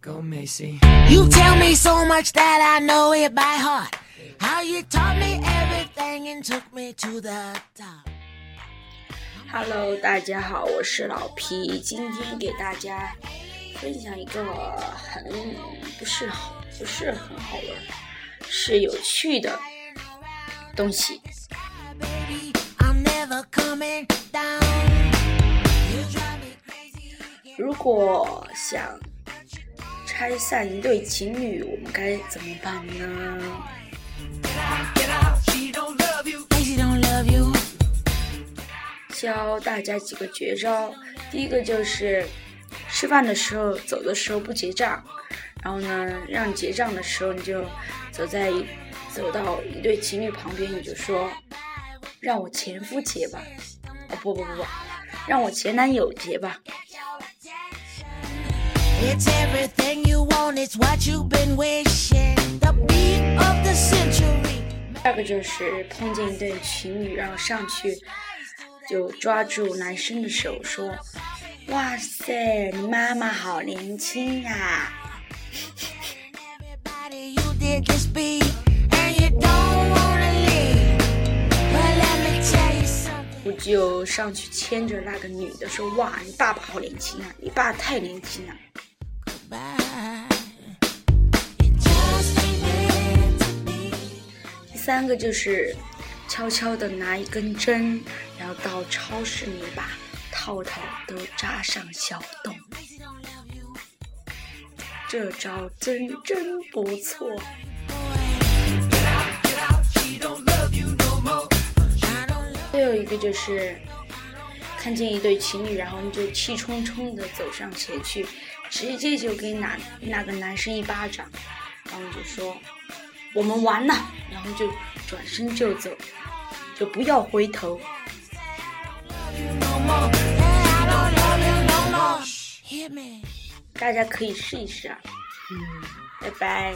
Go Macy. You tell me so much that I know it by heart. How you taught me everything and took me to the top. Hello， 大家好，我是老 P， 今天给大家分享一个不是很好玩，是有趣的东西。如果想拆散一对情侣，我们该怎么办呢？教大家几个绝招。第一个就是吃饭的时候走的时候不结账，然后呢让结账的时候你就走到一对情侣旁边，你就说让我前夫结吧，不，让我前男友结吧。It's everything you want, it's what you've been wishing. The beat of the century. 第二个就是碰见一对情侣，然后上去就抓住男生的手说：“哇塞，你妈妈好年轻啊！”我就上去牵着那个女的说：“哇，你爸爸好年轻啊，你爸太年轻了。”第三个就是悄悄地拿一根针，然后到超市里把套套都扎上小洞，这招真不错。最后一个就是看见一对情侣，然后你就气冲冲地走上前去，直接就给那个男生一巴掌，然后就说我们完了，然后就转身就走，就不要回头。大家可以试一试啊，拜拜。